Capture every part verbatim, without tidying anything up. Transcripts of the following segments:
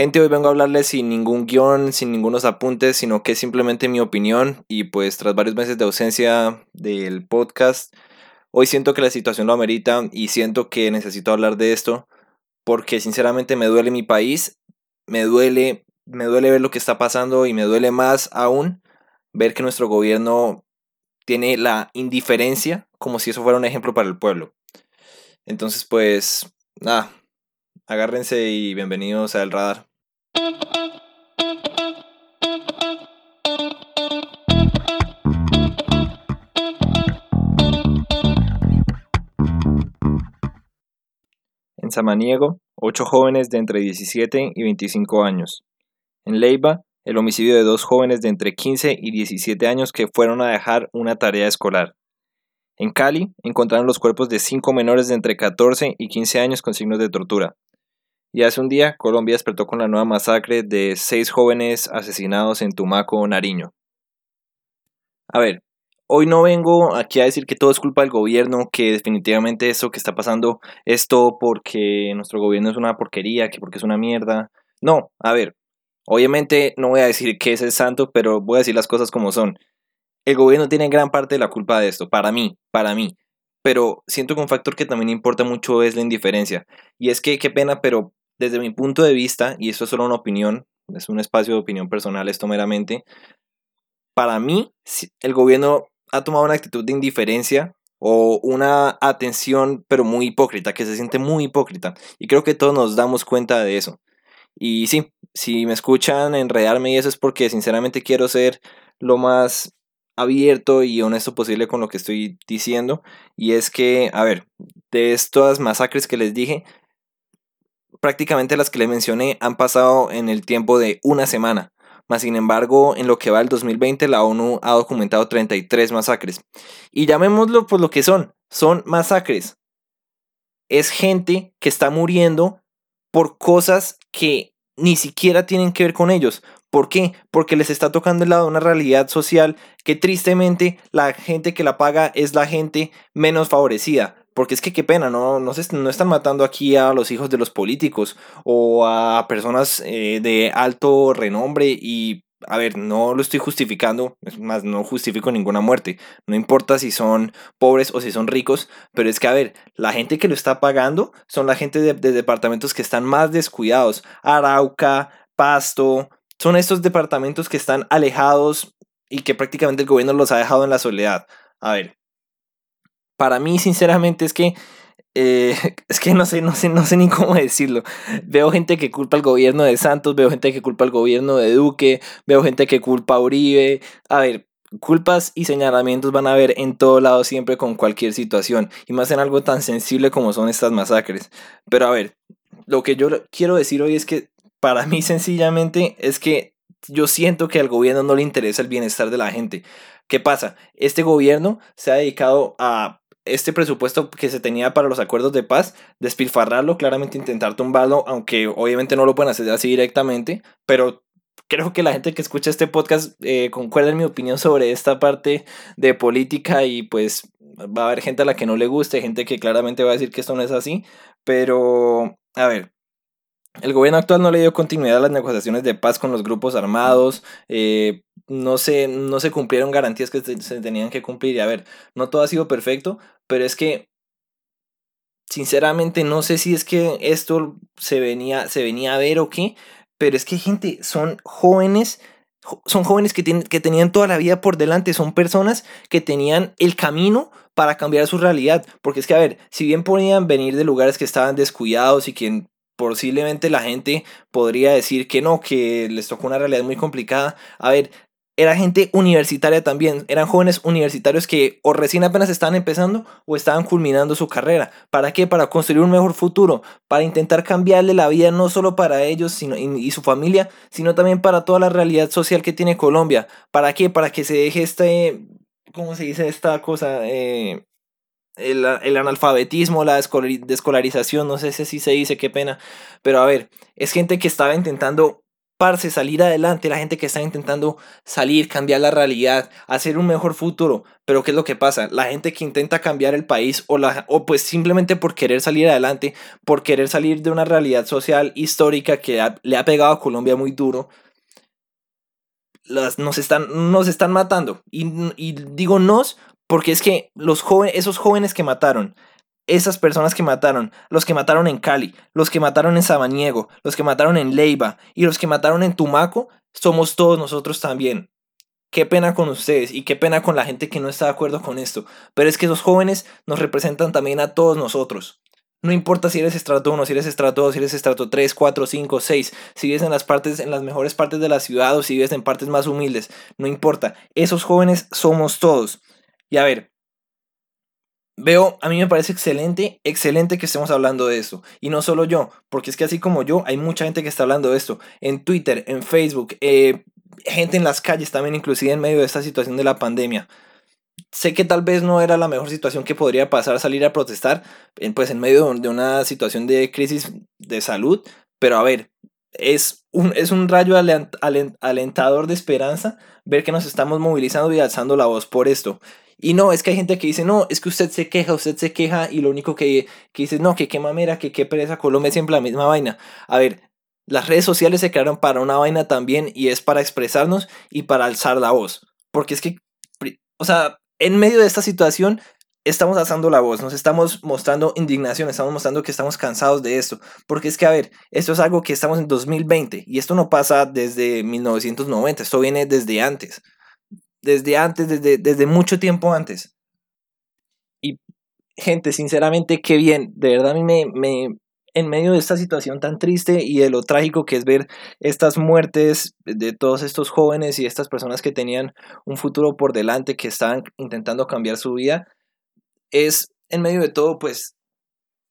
Gente, hoy vengo a hablarles sin ningún guión, sin ningunos apuntes, sino que es simplemente mi opinión. Y pues tras varios meses de ausencia del podcast, hoy siento que la situación lo amerita y siento que necesito hablar de esto, porque sinceramente me duele mi país, me duele, me duele ver lo que está pasando y me duele más aún ver que nuestro gobierno tiene la indiferencia como si eso fuera un ejemplo para el pueblo. Entonces pues, nada, agárrense y bienvenidos a El Radar. En Samaniego, ocho jóvenes de entre diecisiete y veinticinco años. En Leiva, el homicidio de dos jóvenes de entre quince y diecisiete años que fueron a dejar una tarea escolar. En Cali, encontraron los cuerpos de cinco menores de entre catorce y quince años con signos de tortura. Y hace un día, Colombia despertó con la nueva masacre de seis jóvenes asesinados en Tumaco, Nariño. A ver, hoy no vengo aquí a decir que todo es culpa del gobierno, que definitivamente eso que está pasando es todo porque nuestro gobierno es una porquería, que porque es una mierda. No, a ver, obviamente no voy a decir que es el santo, pero voy a decir las cosas como son. El gobierno tiene gran parte de la culpa de esto, para mí, para mí. Pero siento que un factor que también importa mucho es la indiferencia. Y es que, qué pena, pero desde mi punto de vista, y esto es solo una opinión, es un espacio de opinión personal esto meramente, para mí el gobierno ha tomado una actitud de indiferencia o una atención pero muy hipócrita, que se siente muy hipócrita, y creo que todos nos damos cuenta de eso. Y sí, si me escuchan enredarme y eso es porque sinceramente quiero ser lo más abierto y honesto posible con lo que estoy diciendo, y es que, a ver, de estas masacres que les dije, prácticamente las que les mencioné han pasado en el tiempo de una semana. Mas sin embargo, en lo que va el dos mil veinte, la ONU ha documentado treinta y tres masacres. Y llamémoslo por lo que son. Son masacres. Es gente que está muriendo por cosas que ni siquiera tienen que ver con ellos. ¿Por qué? Porque les está tocando el lado una realidad social que tristemente la gente que la paga es la gente menos favorecida. Porque es que qué pena, no, no, se, no están matando aquí a los hijos de los políticos o a personas eh, de alto renombre y, a ver, no lo estoy justificando, es más, no justifico ninguna muerte. No importa si son pobres o si son ricos, pero es que, a ver, la gente que lo está pagando son la gente de, de departamentos que están más descuidados. Arauca, Pasto, son estos departamentos que están alejados y que prácticamente el gobierno los ha dejado en la soledad. A ver. Para mí, sinceramente, es que, eh, es que no sé, no sé, no sé ni cómo decirlo. Veo gente que culpa al gobierno de Santos, veo gente que culpa al gobierno de Duque, veo gente que culpa a Uribe. A ver, culpas y señalamientos van a haber en todo lado siempre con cualquier situación. Y más en algo tan sensible como son estas masacres. Pero a ver, lo que yo quiero decir hoy es que para mí sencillamente es que yo siento que al gobierno no le interesa el bienestar de la gente. ¿Qué pasa? Este gobierno se ha dedicado a este presupuesto que se tenía para los acuerdos de paz, despilfarrarlo, claramente intentar tumbarlo, aunque obviamente no lo pueden hacer así directamente, pero creo que la gente que escucha este podcast eh, concuerda en mi opinión sobre esta parte de política y pues va a haber gente a la que no le guste, gente que claramente va a decir que esto no es así, pero a ver. El gobierno actual no le dio continuidad a las negociaciones de paz con los grupos armados, eh, no se, no se cumplieron garantías que se tenían que cumplir. Y a ver, no todo ha sido perfecto, pero es que sinceramente no sé si es que esto se venía, se venía a ver o qué, pero es que gente, son jóvenes, son jóvenes que, tienen, que tenían toda la vida por delante, son personas que tenían el camino para cambiar su realidad, porque es que a ver, si bien podían venir de lugares que estaban descuidados y que posiblemente la gente podría decir que no, que les tocó una realidad muy complicada. A ver, era gente universitaria también, eran jóvenes universitarios que o recién apenas estaban empezando o estaban culminando su carrera. ¿Para qué? Para construir un mejor futuro, para intentar cambiarle la vida no solo para ellos sino, y, y su familia, sino también para toda la realidad social que tiene Colombia. ¿Para qué? Para que se deje este, ¿cómo se dice esta cosa? Eh... El, el analfabetismo, la descolarización, no sé si así se dice, qué pena, pero a ver, es gente que estaba intentando parce, salir adelante, la gente que está intentando salir, cambiar la realidad, hacer un mejor futuro. Pero ¿qué es lo que pasa? La gente que intenta cambiar el país o, la, o pues simplemente por querer salir adelante, por querer salir de una realidad social histórica que ha, le ha pegado a Colombia muy duro, las, nos, están, nos están matando. Y, y digo nos porque es que los jóvenes, esos jóvenes que mataron, esas personas que mataron, los que mataron en Cali, los que mataron en Samaniego, los que mataron en Leiva y los que mataron en Tumaco, somos todos nosotros también. Qué pena con ustedes y qué pena con la gente que no está de acuerdo con esto, pero es que esos jóvenes nos representan también a todos nosotros. No importa si eres estrato uno, si eres estrato dos, si eres estrato tres, cuatro, cinco, seis, si vives en las partes, en las mejores partes de la ciudad o si vives en partes más humildes, no importa, esos jóvenes somos todos. Y a ver, Veo, a mí me parece excelente, excelente que estemos hablando de esto. Y no solo yo, porque es que así como yo, hay mucha gente que está hablando de esto. En Twitter, en Facebook, eh, gente en las calles también, inclusive en medio de esta situación de la pandemia. Sé que tal vez no era la mejor situación que podría pasar salir a protestar, pues en medio de una situación de crisis de salud. Pero a ver, es un, es un rayo alent, alent, alentador de esperanza ver que nos estamos movilizando y alzando la voz por esto. Y no, es que hay gente que dice, no, es que usted se queja, usted se queja y lo único que, que dice, no, que qué mamera, que qué pereza, Colombia es siempre la misma vaina. A ver, las redes sociales se crearon para una vaina también y es para expresarnos y para alzar la voz. Porque es que, o sea, en medio de esta situación estamos alzando la voz, nos estamos mostrando indignación, estamos mostrando que estamos cansados de esto. Porque es que, a ver, esto es algo que estamos en dos mil veinte y esto no pasa desde mil novecientos noventa, esto viene desde antes. Desde antes, desde, desde mucho tiempo antes. Y gente, sinceramente, qué bien. De verdad, a mí me, me, en medio de esta situación tan triste y de lo trágico que es ver estas muertes de todos estos jóvenes y estas personas que tenían un futuro por delante, que estaban intentando cambiar su vida, es en medio de todo, pues,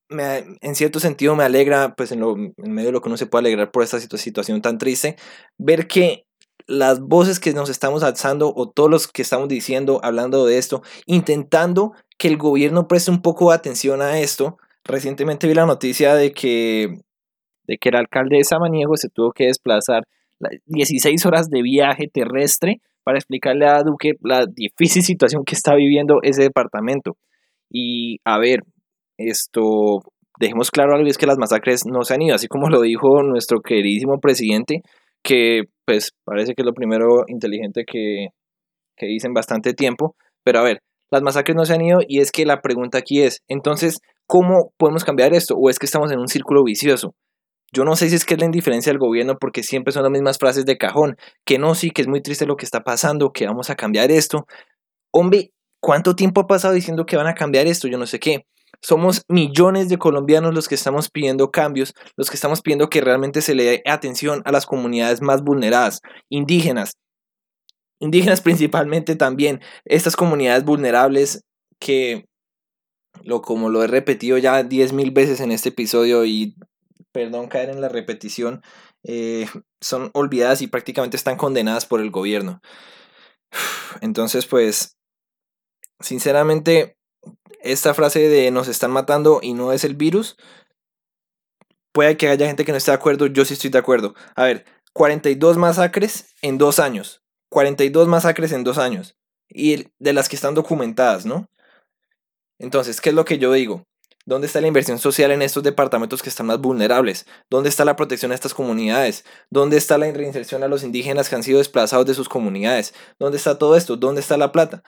me, en cierto sentido me alegra, pues en, lo, en medio de lo que uno se puede alegrar por esta situ- situación tan triste, ver que las voces que nos estamos alzando o todos los que estamos diciendo, hablando de esto, intentando que el gobierno preste un poco de atención a esto. Recientemente vi la noticia de que, de que el alcalde de Samaniego se tuvo que desplazar dieciséis horas de viaje terrestre para explicarle a Duque la difícil situación que está viviendo ese departamento. Y a ver, esto, dejemos claro algo, es que las masacres no se han ido, así como lo dijo nuestro queridísimo presidente, que pues parece que es lo primero inteligente que, que dicen bastante tiempo, pero a ver, las masacres no se han ido y es que la pregunta aquí es, entonces, ¿cómo podemos cambiar esto? ¿O es que estamos en un círculo vicioso? Yo no sé si es que es la indiferencia del gobierno porque siempre son las mismas frases de cajón, que no, sí, que es muy triste lo que está pasando, que vamos a cambiar esto. Hombre, ¿cuánto tiempo ha pasado diciendo que van a cambiar esto? Yo no sé qué. Somos millones de colombianos los que estamos pidiendo cambios, los que estamos pidiendo que realmente se le dé atención a las comunidades más vulneradas, indígenas, indígenas principalmente también, estas comunidades vulnerables que, lo, como lo he repetido ya diez mil veces en este episodio y perdón caer en la repetición, eh, son olvidadas y prácticamente están condenadas por el gobierno. Entonces pues, sinceramente, esta frase de nos están matando y no es el virus, puede que haya gente que no esté de acuerdo, yo sí estoy de acuerdo. A ver, cuarenta y dos masacres en dos años, cuarenta y dos masacres en dos años, y de las que están documentadas, ¿no? Entonces, ¿qué es lo que yo digo? ¿Dónde está la inversión social en estos departamentos que están más vulnerables? ¿Dónde está la protección a estas comunidades? ¿Dónde está la reinserción a los indígenas que han sido desplazados de sus comunidades? ¿Dónde está todo esto? ¿Dónde está la plata?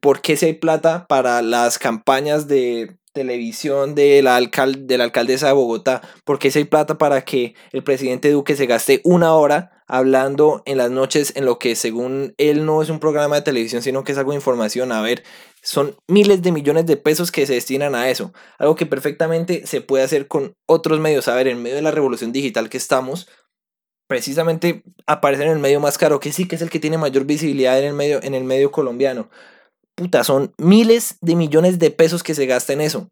¿Por qué si hay plata para las campañas de televisión de la, alcal- de la alcaldesa de Bogotá? ¿Por qué si hay plata para que el presidente Duque se gaste una hora hablando en las noches en lo que según él no es un programa de televisión sino que es algo de información? A ver, son miles de millones de pesos que se destinan a eso, algo que perfectamente se puede hacer con otros medios. A ver, en medio de la revolución digital que estamos, precisamente aparece en el medio más caro, que sí que es el que tiene mayor visibilidad en el medio, en el medio colombiano. Puta, son miles de millones de pesos que se gasta en eso,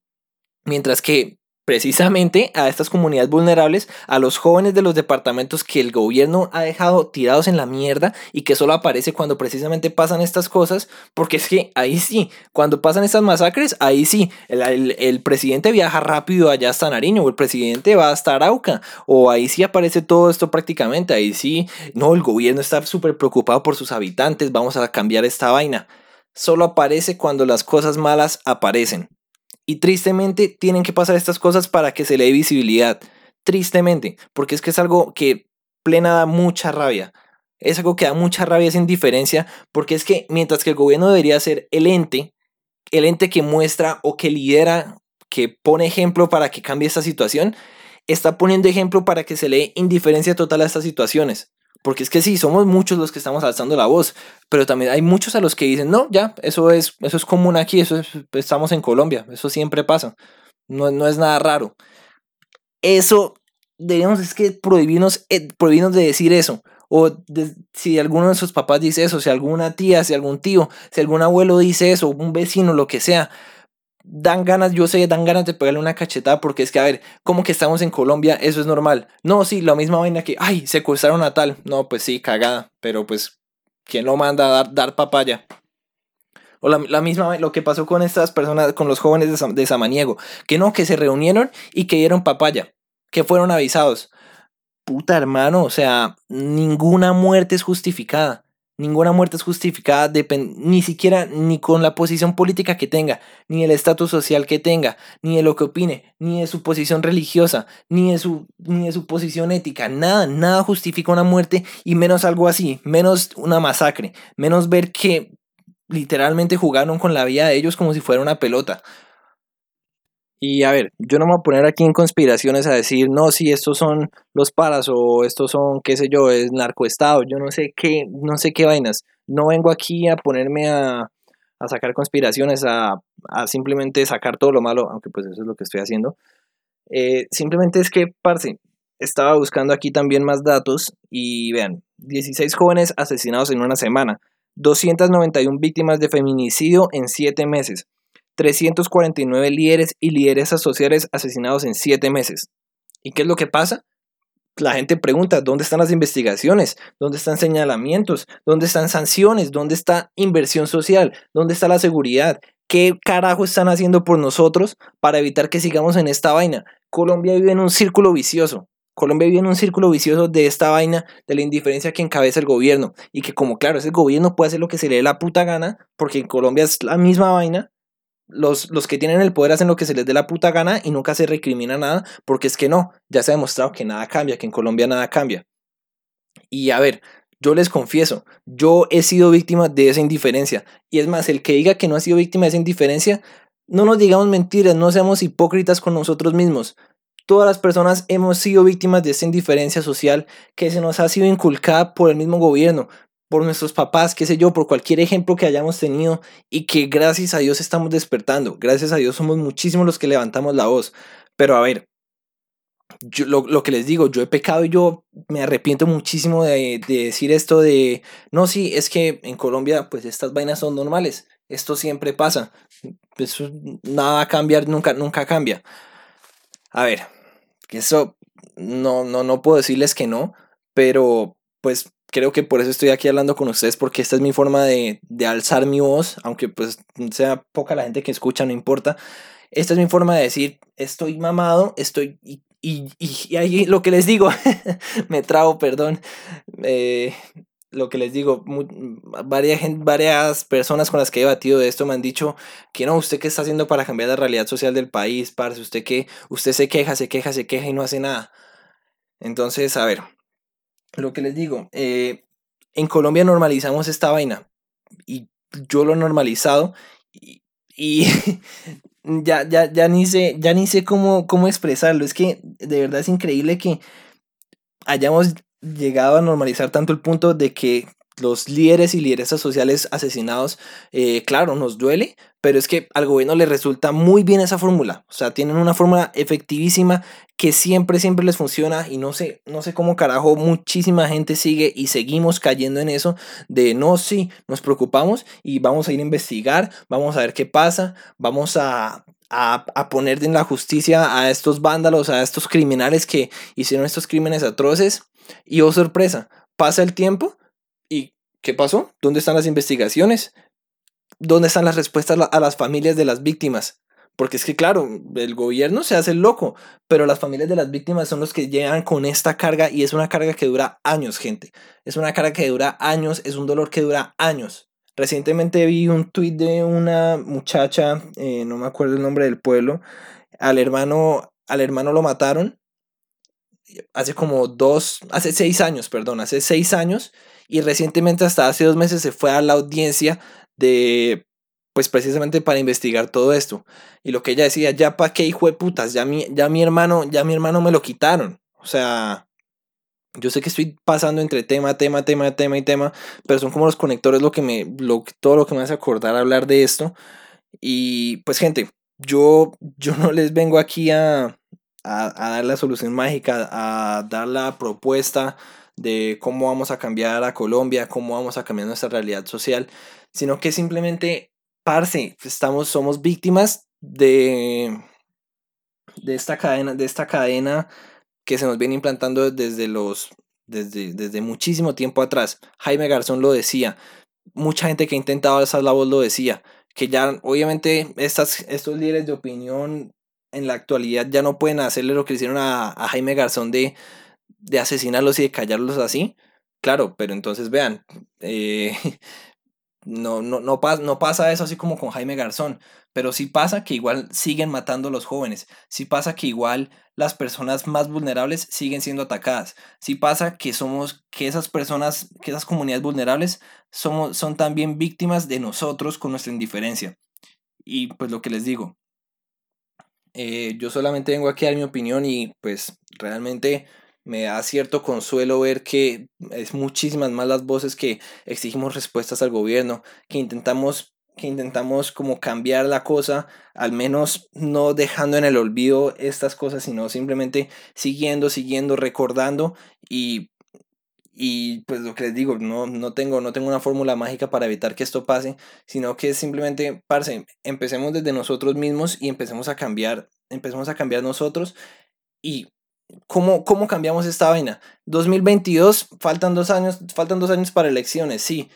mientras que precisamente a estas comunidades vulnerables, a los jóvenes de los departamentos que el gobierno ha dejado tirados en la mierda y que solo aparece cuando precisamente pasan estas cosas, porque es que ahí sí, cuando pasan estas masacres, ahí sí, el, el, el presidente viaja rápido allá hasta Nariño, o el presidente va hasta Arauca, o ahí sí aparece todo esto prácticamente, ahí sí, no, el gobierno está súper preocupado por sus habitantes, vamos a cambiar esta vaina. Solo aparece cuando las cosas malas aparecen. Y tristemente tienen que pasar estas cosas para que se le dé visibilidad. Tristemente, porque es que es algo que plena da mucha rabia. Es algo que da mucha rabia, esa indiferencia, porque es que mientras que el gobierno debería ser el ente, el ente que muestra o que lidera, que pone ejemplo para que cambie esta situación, está poniendo ejemplo para que se le dé indiferencia total a estas situaciones. Porque es que sí, somos muchos los que estamos alzando la voz, pero también hay muchos a los que dicen, no, ya, eso es, eso es común aquí, eso es, estamos en Colombia, eso siempre pasa, no, no es nada raro. Eso, deberíamos es que prohibirnos, eh, prohibirnos de decir eso, o de, si alguno de sus papás dice eso, si alguna tía, si algún tío, si algún abuelo dice eso, un vecino, lo que sea, dan ganas, yo sé, dan ganas de pegarle una cachetada porque es que, a ver, como que estamos en Colombia, eso es normal. No, sí, la misma vaina que, ay, secuestraron a tal. No, pues sí, cagada, pero pues, ¿quién lo manda a dar, dar papaya? O la, la misma, lo que pasó con estas personas, con los jóvenes de, Sam, de Samaniego, que no, que se reunieron y que dieron papaya, que fueron avisados. Puta, hermano, o sea, ninguna muerte es justificada. Ninguna muerte es justificada, depend- ni siquiera ni con la posición política que tenga, ni el estatus social que tenga, ni de lo que opine, ni de su posición religiosa, ni de su, ni de su posición ética. Nada, nada justifica una muerte y menos algo así, menos una masacre, menos ver que literalmente jugaron con la vida de ellos como si fuera una pelota. Y a ver, yo no me voy a poner aquí en conspiraciones a decir, no, si estos son los paras o estos son, qué sé yo, es narcoestado, yo no sé qué, no sé qué vainas. No vengo aquí a ponerme a, a sacar conspiraciones, a, a simplemente sacar todo lo malo, aunque pues eso es lo que estoy haciendo. Eh, simplemente es que, parce, estaba buscando aquí también más datos y vean, dieciséis jóvenes asesinados en una semana, doscientas noventa y una víctimas de feminicidio en siete meses. trescientos cuarenta y nueve líderes y lideresas sociales asesinados en siete meses. ¿Y qué es lo que pasa? La gente pregunta, ¿dónde están las investigaciones? ¿Dónde están señalamientos? ¿Dónde están sanciones? ¿Dónde está inversión social? ¿Dónde está la seguridad? ¿Qué carajo están haciendo por nosotros para evitar que sigamos en esta vaina? Colombia vive en un círculo vicioso. Colombia vive en un círculo vicioso de esta vaina, de la indiferencia que encabeza el gobierno. Y que como claro, ese gobierno puede hacer lo que se le dé la puta gana, porque en Colombia es la misma vaina. Los, los que tienen el poder hacen lo que se les dé la puta gana y nunca se recrimina nada, porque es que no, ya se ha demostrado que nada cambia, que en Colombia nada cambia. Y a ver, yo les confieso, yo he sido víctima de esa indiferencia, y es más, el que diga que no ha sido víctima de esa indiferencia, no nos digamos mentiras, no seamos hipócritas con nosotros mismos. Todas las personas hemos sido víctimas de esa indiferencia social que se nos ha sido inculcada por el mismo gobierno, por nuestros papás, qué sé yo, por cualquier ejemplo que hayamos tenido y que gracias a Dios estamos despertando. Gracias a Dios somos muchísimos los que levantamos la voz. Pero a ver, yo, lo, lo que les digo, yo he pecado y yo me arrepiento muchísimo de, de decir esto de... No, sí, es que en Colombia pues estas vainas son normales. Esto siempre pasa. Eso, nada va a cambiar, nunca, nunca cambia. A ver, eso no, no, no puedo decirles que no, pero pues... Creo que por eso estoy aquí hablando con ustedes, porque esta es mi forma de, de alzar mi voz, aunque pues sea poca la gente que escucha, no importa. Esta es mi forma de decir, estoy mamado, estoy... Y, y, y ahí lo que les digo, me trabo, perdón. Eh, lo que les digo, muy, varias, varias personas con las que he debatido de esto me han dicho que no, ¿usted qué está haciendo para cambiar la realidad social del país, parce? ¿Usted qué? Usted se queja, se queja, se queja y no hace nada. Entonces, a ver... Lo que les digo, eh, en Colombia normalizamos esta vaina y yo lo he normalizado y, y ya, ya, ya ni sé, ya ni sé cómo, cómo expresarlo. Es que de verdad es increíble que hayamos llegado a normalizar tanto el punto de que los líderes y lideresas sociales asesinados, eh, claro, nos duele, pero es que al gobierno le resulta muy bien esa fórmula. O sea, tienen una fórmula efectivísima que siempre, siempre les funciona y no sé, no sé cómo carajo muchísima gente sigue y seguimos cayendo en eso de no, sí, nos preocupamos y vamos a ir a investigar, vamos a ver qué pasa, vamos a... a, a poner en la justicia a estos vándalos, a estos criminales que hicieron estos crímenes atroces. Y oh sorpresa, pasa el tiempo y ¿qué pasó? ¿Dónde están las investigaciones? ¿Dónde están las respuestas a las familias de las víctimas? Porque es que claro, el gobierno se hace loco, pero las familias de las víctimas son los que llegan con esta carga, y es una carga que dura años, gente. Es una carga que dura años, es un dolor que dura años. Recientemente vi un tuit de una muchacha, eh, no me acuerdo el nombre del pueblo, al hermano, al hermano lo mataron hace como dos, hace seis años, perdón, hace seis años, y recientemente hasta hace dos meses se fue a la audiencia de, pues precisamente para investigar todo esto. Y lo que ella decía, ya pa' qué hijo de putas, ya mi, ya mi hermano, ya mi hermano me lo quitaron, o sea... Yo sé que estoy pasando entre tema, tema, tema, tema y tema, pero son como los conectores lo que me, lo, todo lo que me hace acordar hablar de esto. Y pues gente, yo, yo no les vengo aquí a, a, a dar la solución mágica, a dar la propuesta de cómo vamos a cambiar a Colombia, cómo vamos a cambiar nuestra realidad social, sino que simplemente, parce, estamos, somos víctimas de, de esta cadena, de esta cadena que se nos viene implantando desde los desde, desde muchísimo tiempo atrás. Jaime Garzón lo decía, mucha gente que ha intentado alzar la voz lo decía, que ya obviamente estas, estos líderes de opinión en la actualidad ya no pueden hacerle lo que hicieron a, a Jaime Garzón de, de asesinarlos y de callarlos así, claro, pero entonces vean, eh, no, no, no, pas, no pasa eso así como con Jaime Garzón, pero sí pasa que igual siguen matando a los jóvenes, sí pasa que igual las personas más vulnerables siguen siendo atacadas. Sí pasa que somos, que esas personas, que esas comunidades vulnerables somos, son también víctimas de nosotros con nuestra indiferencia. Y pues lo que les digo, eh, yo solamente vengo aquí a dar mi opinión, y pues realmente me da cierto consuelo ver que es muchísimas más las voces que exigimos respuestas al gobierno, que intentamos... que intentamos como cambiar la cosa, al menos no dejando en el olvido estas cosas, sino simplemente siguiendo, siguiendo, recordando, y, y pues lo que les digo, no, no, tengo, no tengo una fórmula mágica para evitar que esto pase, sino que simplemente, parce, empecemos desde nosotros mismos y empecemos a cambiar, empecemos a cambiar nosotros. Y ¿Cómo, ¿cómo cambiamos esta vaina? dos mil veintidós, faltan dos años, faltan dos años para elecciones, sí,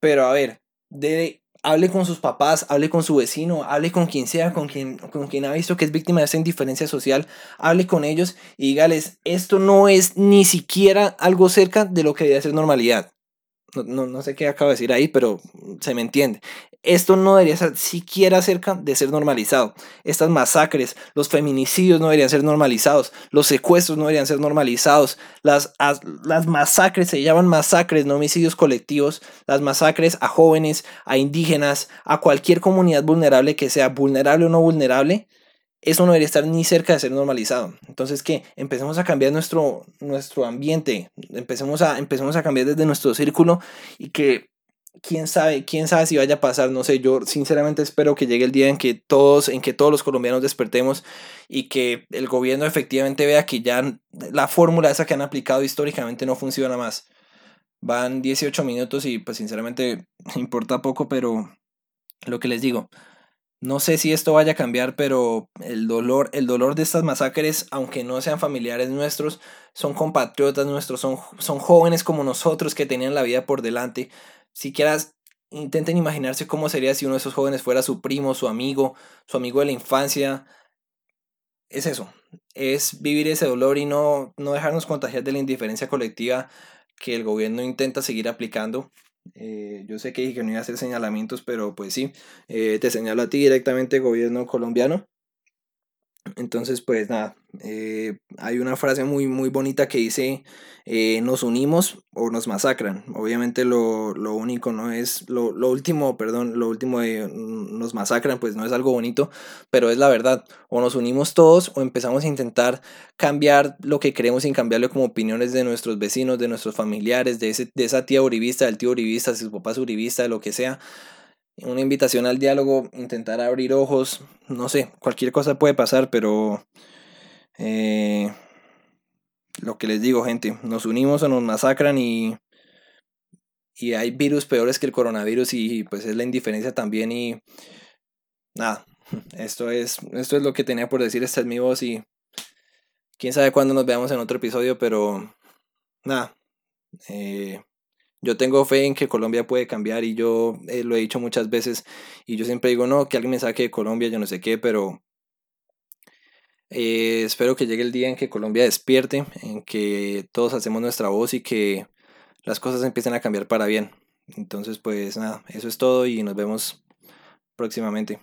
pero a ver, de... hable con sus papás, hable con su vecino, hable con quien sea, con quien, con quien ha visto que es víctima de esta indiferencia social, hable con ellos y dígales, esto no es ni siquiera algo cerca de lo que debería ser normalidad. No, no, no sé qué acabo de decir ahí, pero se me entiende. Esto no debería ser siquiera cerca de ser normalizado. Estas masacres, los feminicidios no deberían ser normalizados, los secuestros no deberían ser normalizados, las, as, las masacres, se llaman masacres, no homicidios colectivos, las masacres a jóvenes, a indígenas, a cualquier comunidad vulnerable que sea, vulnerable o no vulnerable, eso no debería estar ni cerca de ser normalizado. Entonces, ¿qué? Empecemos a cambiar nuestro, nuestro ambiente, empecemos a, empecemos a cambiar desde nuestro círculo, y que quién sabe, quién sabe si vaya a pasar, no sé, yo sinceramente espero que llegue el día en que todos, en que todos los colombianos despertemos y que el gobierno efectivamente vea que ya la fórmula esa que han aplicado históricamente no funciona más. Van dieciocho minutos y pues sinceramente importa poco, pero lo que les digo, no sé si esto vaya a cambiar, pero el dolor, el dolor de estas masacres, aunque no sean familiares nuestros, son compatriotas nuestros, son, son jóvenes como nosotros que tenían la vida por delante. Siquiera intenten imaginarse cómo sería si uno de esos jóvenes fuera su primo, su amigo, su amigo de la infancia. Es eso, es vivir ese dolor y no, no dejarnos contagiar de la indiferencia colectiva que el gobierno intenta seguir aplicando. Eh, yo sé que dije que no iba a hacer señalamientos, pero pues sí, eh, te señalo a ti directamente, gobierno colombiano. Entonces pues nada, eh, hay una frase muy muy bonita que dice, eh, nos unimos o nos masacran. Obviamente lo, lo único no es, lo, lo último, perdón, lo último de nos masacran pues no es algo bonito, pero es la verdad, o nos unimos todos o empezamos a intentar cambiar lo que queremos sin cambiarlo como opiniones de nuestros vecinos, de nuestros familiares, de, ese, de esa tía uribista, del tío uribista, de sus papás uribistas, de lo que sea. Una invitación al diálogo, intentar abrir ojos, no sé, cualquier cosa puede pasar, pero eh, lo que les digo, gente, nos unimos o nos masacran, y, y hay virus peores que el coronavirus, y pues es la indiferencia también, y nada, esto es, esto es lo que tenía por decir. Esta es mi voz y quién sabe cuándo nos veamos en otro episodio, pero nada, eh, yo tengo fe en que Colombia puede cambiar y yo eh, lo he dicho muchas veces y yo siempre digo, no, que alguien me saque de Colombia, yo no sé qué, pero eh, espero que llegue el día en que Colombia despierte, en que todos hacemos nuestra voz y que las cosas empiecen a cambiar para bien. Entonces, pues nada, eso es todo y nos vemos próximamente.